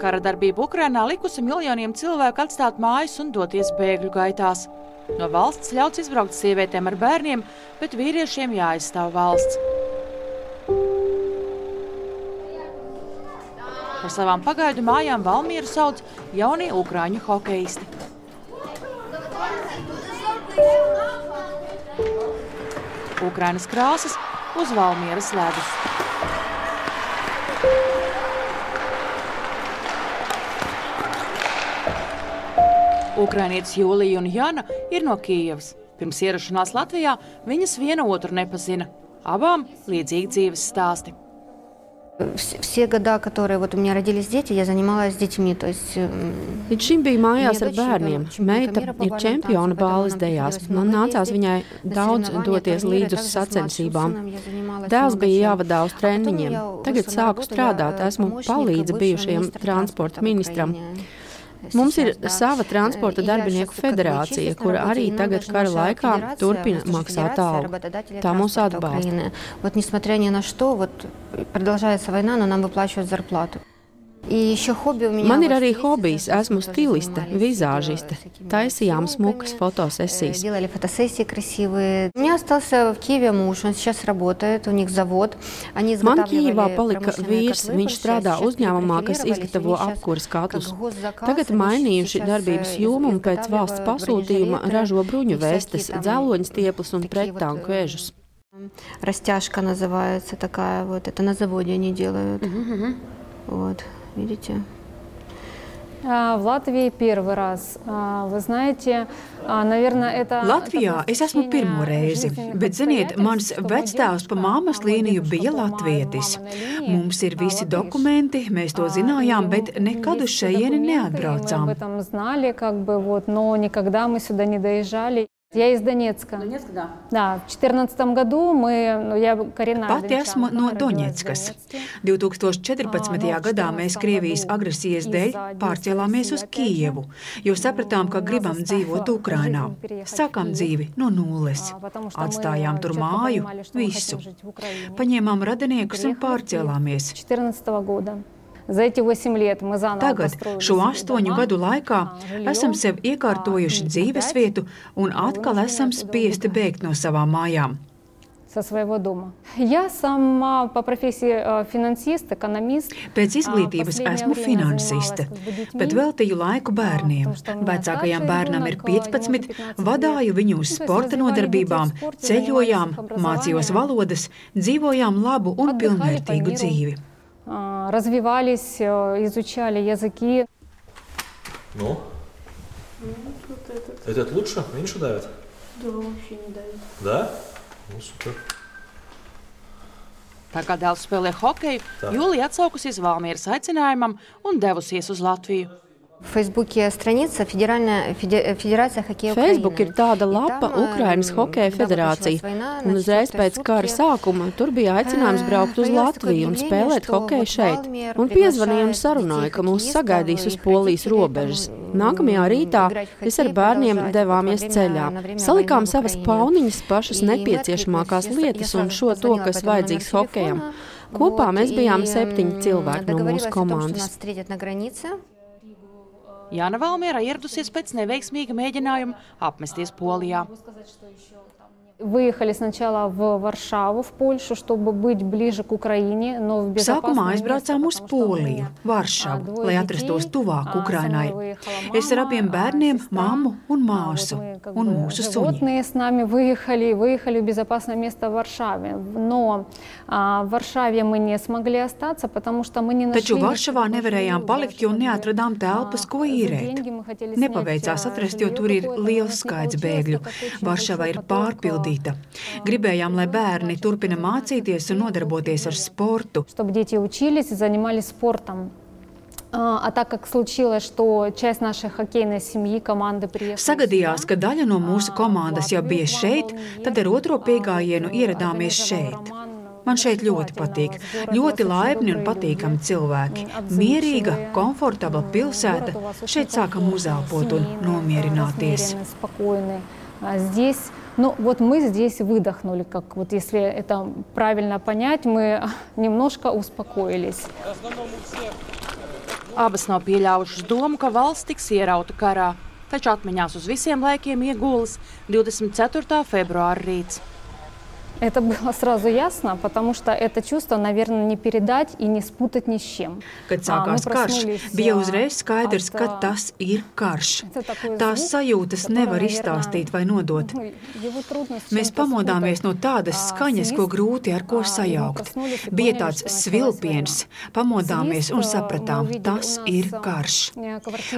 Kara darbība Ukrainā likusi miljoniem cilvēku atstāt mājas un doties bēgļu gaitās. No valsts ļauts izbraukt sievietēm ar bērniem, bet vīriešiem jāaizstāv valsts. Par savām pagaidu mājām Valmieru sauc jaunie ukrāņu hokejisti. Ukrainas krāsas uz Valmieras ledus. Ukrainietis Jūlija un Jana ir no Kijevas. Pirms ierašanās Latvijā viņas viena otru nepazina. Abām līdzīgi dzīves stāsti. Līdz šim bija mājās ar bērniem. Meita ir čempiona balles dejās. Man nācās viņai daudz doties līdz uz sacensībām. Dēls bija jāvadā uz treniņiem. Tagad sāku strādāt, esmu palīdze bijušajam transporta ministram. Mums ir sava transporta darbinieku federācija, kura arī tagad kara laikā turpina maksāt algu. Tā mūs atbalsta. Man ir arī hobijs, esmu stiliste, vizāžiste. Taisījām smukas fotosesijas. Man Kijevā palika vīrs, viņš strādā uzņēmumā, kas izgatavo apkuras katlus. Tagad mainījuši darbības jomu un pēc valsts pasūtījuma ražo bruņu vestes, dzeloņstieplus un prettanku ežus. Rastjaška nazivājas, tā na zavodie viņi делают. Видите? В Латвии первый раз. Вы знаете, наверное, это... Latvijā es esmu pirmo reizi, bet, ziniet, mans vectēvs pa māmas līniju bija latvietis. Mums ir visi dokumenti, mēs to zinājām, bet nekad uz šejieni neatbraucām. Mēs tam znāli, no nekādā mēs sudā nedaiežāli. Я из Донецка. Донецк, да. Да, в 14 году я коренная. Pati esmu no Donetskas. 2014. Gadā mēs Krievijas agresijas dēļ pārcēlāmies uz Kijevu, jo sapratām, ka gribam dzīvot Ukrainā. Sākām dzīvi no nulles. Atstājām tur māju, visu. Paņēmām radiniekus un pārcēlāmies. 14. Gadā. Tagad, šo 8 gadu laikā, esam sev iekārtojuši dzīvesvietu un atkal esam spiesti bēgt no savām mājām. Pēc izglītības esmu finansiste, bet veltīju laiku bērniem. Vecākajam bērnam ir 15, vadāju viņu uz sporta nodarbībām, ceļojām, mācījos valodas, dzīvojām labu un pilnvērtīgu dzīvi. Развивались, изучали языки. Ну? Вот этот. Этот лучше? Меньше давит? Да, вообще не давит. Да? Ну, супер. Tā kā dēls spēlē hokeju, Jūlija atsaukusies Valmieras aicinājumam un devusies uz Latviju. Facebook ir tāda lapa Ukrainas hokeja federācija, un uzreiz pēc kara sākuma tur bija aicinājums braukt uz Latviju un spēlēt hokeju šeit. Un piezvanīja un sarunāja, ka mūs sagaidīs uz Polijas robežas. Nākamajā rītā es ar bērniem devāmies ceļā. Salikām savas pauniņas, pašas nepieciešamākās lietas un šo to, kas vajadzīgs hokejam. Kopā mēs bijām 7 cilvēki no mūsu komandas. Jāna Valmierā ieradusies pēc neveiksmīga mēģinājuma apmesties Polijā. Sākumā aizbraucām uz Poliju, Varšavu, lai atrastos tuvāk Ukrainai. Es ar abiem bērniem, mammu un māsu un mūsu suni. Taču Varšavā nevarējām palikt, jo neatradām telpas, ko īrēt. Nepaveicās atrast, jo tur ir liels skaits bēgļu. Varšava ir pārpildīta. Gribējām, lai bērni turpina mācīties un nodarboties ar sportu. Sagadījās, ka daļa no mūsu komandas jau bija šeit, tad ar otro piegājienu ieradāmies šeit. Man šeit ļoti patīk. Ļoti laipni un patīkami cilvēki. Mierīga, komfortabla pilsēta. Šeit sākam uzelpot un nomierināties. Ну, вот мы здесь выдохнули, как вот если это правильно понять, мы немножко успокоились. Abas nav pieļāvušas domu, ka valsts tiks ierauta karā, taču atmiņās uz visiem laikiem iegulis 24. februāra rīts. Это было сразу ясно, потому что это чувство, наверное, не передать и не спутать ни с чем. Kad sākās karš, bija uzreiz skaidrs, ka tas ir karš. Tās sajūtas nevar izstāstīt vai nodot. Mēs pamodāmies no tādas skaņas, ko grūti ar ko sajaukt. Bija tāds svilpiens, pamodāmies un sapratām, tas ir karš.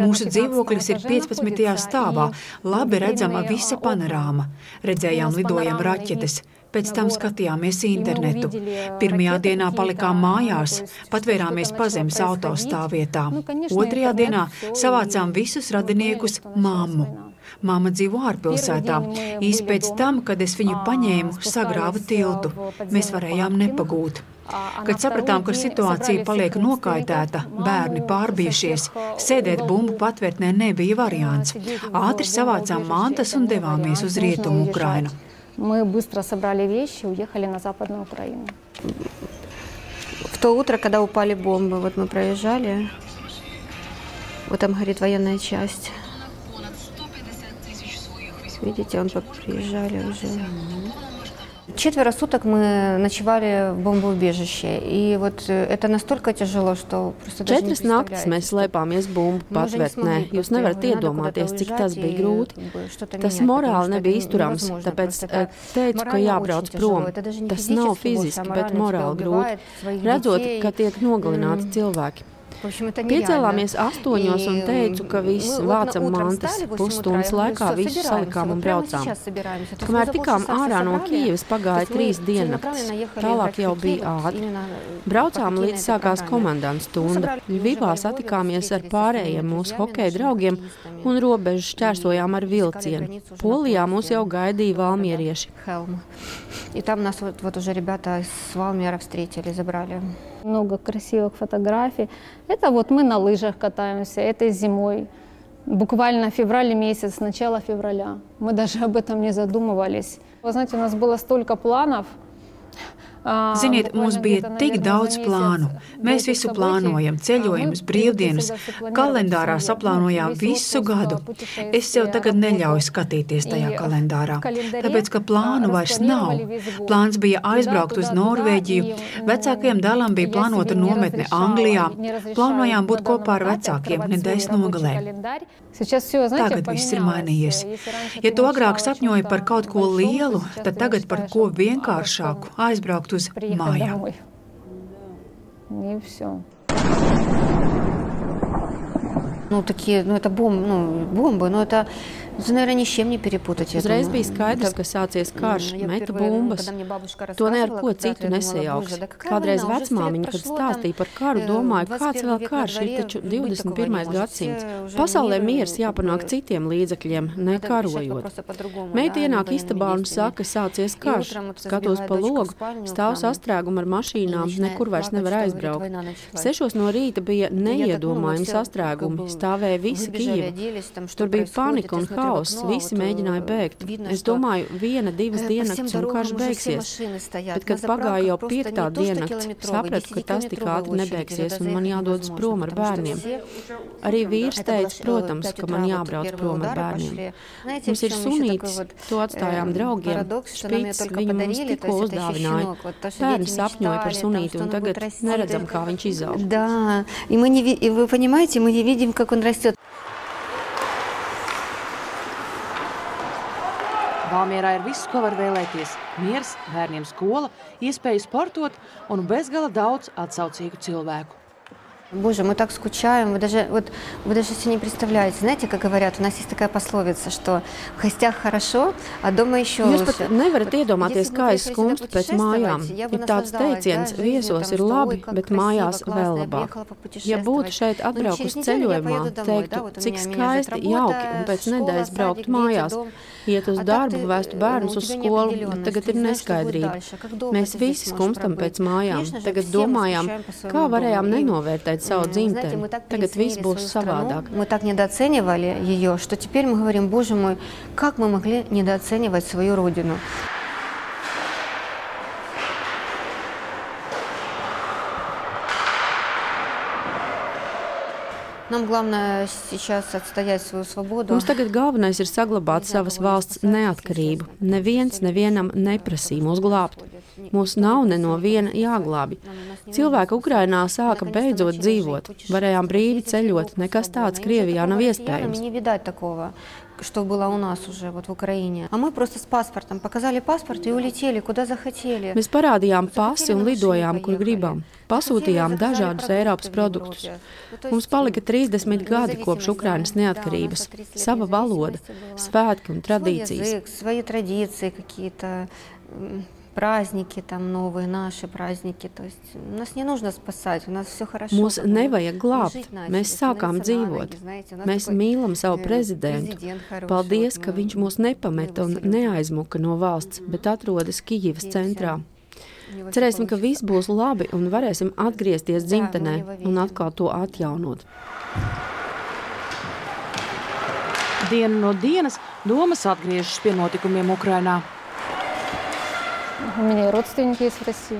Mūsu dzīvoklis ir 15. stāvā, labi redzama visa panorāma. Redzējām lidojam raķetes. Pēc tam skatījāmies internetu. Pirmajā dienā palikām mājās, patvērāmies pazemes autostāvvietā. Otrajā dienā savācām visus radiniekus mammu. Mamma dzīvo ārpilsētā. Īsti pēc tam, kad es viņu paņēmu, sagrāva tiltu. Mēs varējām nepagūt. Kad sapratām, ka situācija paliek nokaitēta, bērni pārbījušies, sēdēt bumbu patvērtnē nebija variants. Ātri savācām mantas un devāmies uz Rietumu Ukrainu. Мы быстро собрали вещи и уехали на Западную Украину. В то утро, когда упали бомбы, вот мы проезжали, вот там горит военная часть. Видите, он приезжали уже. Четверо суток мы ночевали в бомбоубежище, и вот это настолько тяжело, что просто даже не представляете. 4 naktis mēs slēpāmies bumbu patvērtnē. Jūs nevarat iedomāties, cik tas bija grūti. Tas morāli nebija izturams, tāpēc teicu, ka jābrauc prom. Tas nav fiziski, bet morāli grūti, redzot, ka tiek nogalināti cilvēki. Piecēlāmies 8 un teicu, ka viss vācam mantas, pusstundas laikā visu salikām un braucām. Kamēr tikām ārā no Kijevas pagāja 3 diennaktis, tālāk jau bija ātri. Braucām līdz sākās komandantu stunda. Ļvivā satikāmies ar pārējiem mūsu hokeja draugiem un robežu šķērsojām ar vilcienu. Polijā mūs jau gaidīja valmierieši. И там нас вот уже ребята с Валмиера встретили, забрали. Много красивых фотографий. Это вот мы на лыжах катаемся, это зимой. Буквально февраль месяц, начало февраля. Мы даже об этом не задумывались. Вы знаете, у нас было столько планов. Ziniet, mums bija tik daudz plānu. Mēs visu plānojam, ceļojumus, brīvdienas, kalendārā saplānojām visu gadu. Es sev tagad neļauju skatīties tajā kalendārā, tāpēc, ka plānu vairs nav. Plāns bija aizbraukt uz Norvēģiju, vecākajam dēlam bija plānota nometne Anglijā, plānojām būt kopā ar vecākiem nedēļas nogalē. Tagad viss ir mainījies. Ja tu agrāk sapņoji par kaut ko lielu, tad tagad par ko vienkāršāku aizbraukt uz mājām. Uzreiz bija skaidrs, ka sācies karš, meta bumbas. To ne ar ko citu nesajauks. Kādreiz vecmāmiņa, kad stāstīja par karu, domāja, kāds vēl karš ir, taču 21. gadsimts. Pasaulē miers jāpanāk citiem līdzekļiem, ne karojot. Meita ienāk istabā un saka, ka sācies karš. Skatos pa logu, stāv sastrēgumu ar mašīnām, nekur vairs nevar aizbraukt. 6 no rīta bija neiedomājami sastrēgumi, stāvēja visa Kijeva. Tur bija panika un haoss. Visi mēģināja bēgt. Es domāju, 1-2 diennaktis un karš beigsies. Bet, kad pagāja jau 5. diennakts, sapratu, ka tas tik ātri nebeigsies un man jādodas prom ar bērniem. Arī vīrs teica, protams, ka man jābrauc prom ar bērniem. Mums ir sunītis, to atstājām draugiem. Špīts viņu mums tikko uzdāvināja. Bērni sapņoja par sunīti un tagad neredzam, kā viņš izaug. Да, и мы не видим, как он растет. Valmierā ir viss, ko var vēlēties. Miers, bērniem skola, iespēja sportot un bezgala daudz atsaucīgu cilvēku. Боже, мы так скучаем, вы даже себе не представляете. Знаете, как говорят, у нас есть такая пословица, что в гостях хорошо, а дома еще лучше. Jūs pat nevarat iedomāties, kā es skumstu pēc mājām. Ir tāds teiciens, viesos ir labi, bet mājās vēl labāk. Ja būtu šeit atbraukus ceļojumā, teiktu, cik skaisti, jauki, un pēc nedēļas braukt mājās, iet uz darbu, vēstu bērnus uz skolu, bet tagad ir neskaidrība. Mēs visi skumstam pēc mājām, tagad domājām, kā varējām nenovērtēt savu dzimteni. Tagad viss būs savādāk. Мы так недооценивали ее, что теперь мы говорим, Боже мой, как мы могли недооценивать свою родину. Нам главное сейчас atstājāt savu svobodu. Mums tagad galvenais ir saglabāt savas valsts neatkarību. Neviens nevienam neprasīja mūs glābt. Mūs nav ne no viena jāglābi. Cilvēki Ukrainā sāka beidzot dzīvot, varējām brīvi ceļot, nekas tāds Krievijā nav iespējams. Что было у нас уже вот в Украине. А мы просто с паспортом показали паспорт и улетели куда захотели. Mēs parādījām pasi un lidojām, kur gribam. Pasūtījām dažādus Eiropas produktus. Mums palika 30 gadi kopš Ukrainas neatkarības. Sava valoda, svētki un tradīcijas. Свои традиции какие-то праздники там новые наши праздники, то есть нас не нужно спасать, у нас всё хорошо. Mums nevajag glābt, mēs sākām dzīvot. Mēs mīlam savu prezidentu. Paldies, ka viņš mūs nepameta un neaizmuka no valsts, bet atrodas Kijivas centrā. Cerēsim, ka viss būs labi un varēsim atgriezties dzimtenē un atkal to atjaunot. Dienu no dienas domas atgriežas pie notikumiem Ukrainā. У меня родственники есть в России.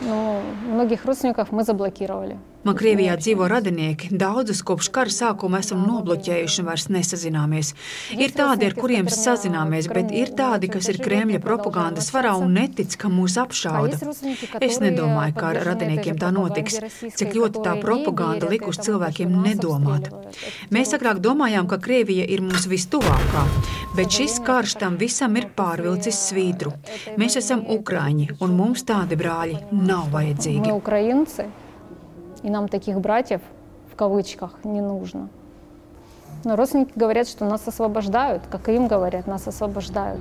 Но многих родственников мы заблокировали. Man Krievijā dzīvo radinieki. Daudzus kopš kara sākuma esam nobloķējuši un vairs nesazināmies. Ir tādi, ar kuriem sazināmies, bet ir tādi, kas ir Kremļa propagandas varā un netic, ka mūs apšauda. Es nedomāju, kā ar radiniekiem tā notiks, cik ļoti tā propaganda likus cilvēkiem nedomāt. Mēs agrāk domājām, ka Krievija ir mums vistuvākā, bet šis karš tam visam ir pārvilcis svītru. Mēs esam ukraiņi, un mums tādi brāļi nav vajadzīgi. И нам таких братьев, в кавычках, не нужно. Но родственники говорят, что нас освобождают, как и им говорят, нас освобождают.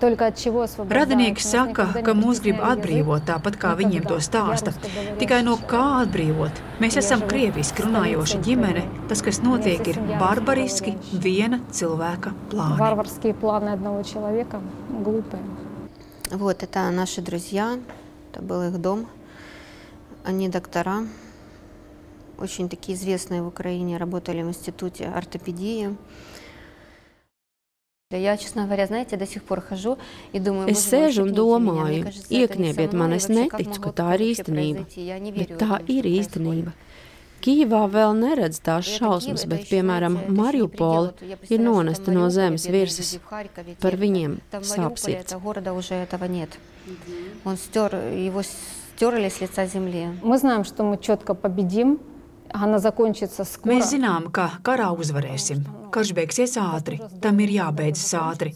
Radinieki saka, ka mūs grib atbrīvot, tāpat kā viņiem to stāsta. Tikai no kā atbrīvot? Mēs esam krieviski runājoša ģimene. Tas, kas notiek, ir barbariski viena cilvēka plāni. Barbariskie plāni одного человека глупые. Вот это наши друзья, это был их дом. Они доктора, очень такие известные в Украине, работали в институте ортопедии. Я, честно говоря, знаете, до сих пор хожу и думаю, es sēžu un domāju, iekniebiet man, es neticu, ka tā ir īstenība, bet tā ir īstenība. Kijivā vēl neredz tās šausmas, bet, piemēram, Mariupola ir nonesta no zemes virsas. Par viņiem sāp sirds. Мы знаем, что мы четко победим, она закончится скоро. Mēs zinām, ka karā uzvarēsim. Karš beigsies ātri, tam ir jābeidzas ātri.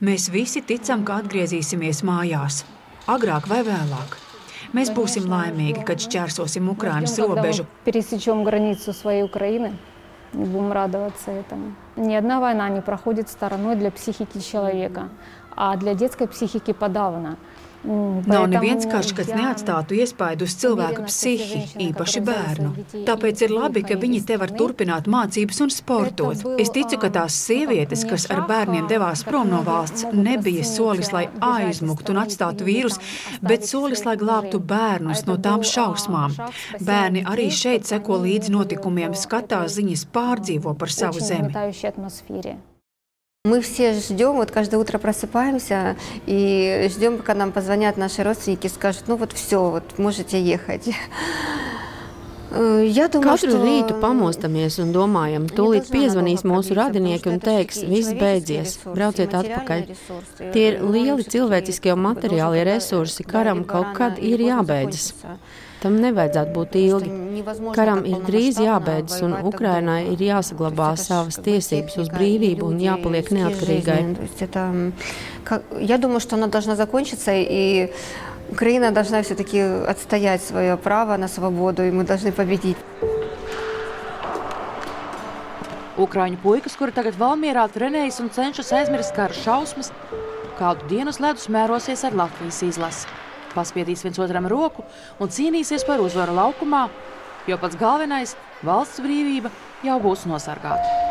Mēs visi ticam, ka atgriezīsimies mājās, agrāk vai vēlāk. Mēs būsim laimīgi, kad šķērsosim Ukrainas robežu. Пересечём границу своей Украины, будем радоваться этому. Ни одна война не проходит стороной для психики человека, а для детской психики подавно. Nav neviens karš, kas neatstātu iespaidu uz cilvēka psihi, īpaši bērnu. Tāpēc ir labi, ka viņi te var turpināt mācības un sportot. Es ticu, ka tās sievietes, kas ar bērniem devās prom no valsts, nebija solis, lai aizmuktu un atstātu vīrus, bet solis, lai glābtu bērnus no tām šausmām. Bērni arī šeit seko līdz notikumiem, skatās ziņas, pārdzīvo par savu zemi. Мы все ждем, вот каждое утро просыпаемся и ждем, пока нам позвонят наши родственники и скажут, ну вот все, вот можете ехать. Katru rītu pamostamies un domājam, tūlīt piezvanīs mūsu radinieki un teiks, viss beidzies, brauciet atpakaļ. Tie ir lieli cilvēciskie un materiālie resursi, karam kaut kad ir jābeidzas. Tam nevajadzētu būt ilgi. Karam ir drīz jābeidzas un Ukrainai ir jāsaglabā savas tiesības uz brīvību un jāpaliek neatkarīgai. Я думаю, что она должна закончиться и Украина должна все-таки отстоять свое право на свободу и мы должны победить. Ukraiņu puikas, kuri tagad Valmierā trenējas un cenšas aizmirst kara šausmas, kādu dienu ledus mērosies ar Latvijas izlasi. Paspiedīs viens otram roku un cīnīsies par uzvaru laukumā, jo pats galvenais – valsts brīvība jau būs nosargāta.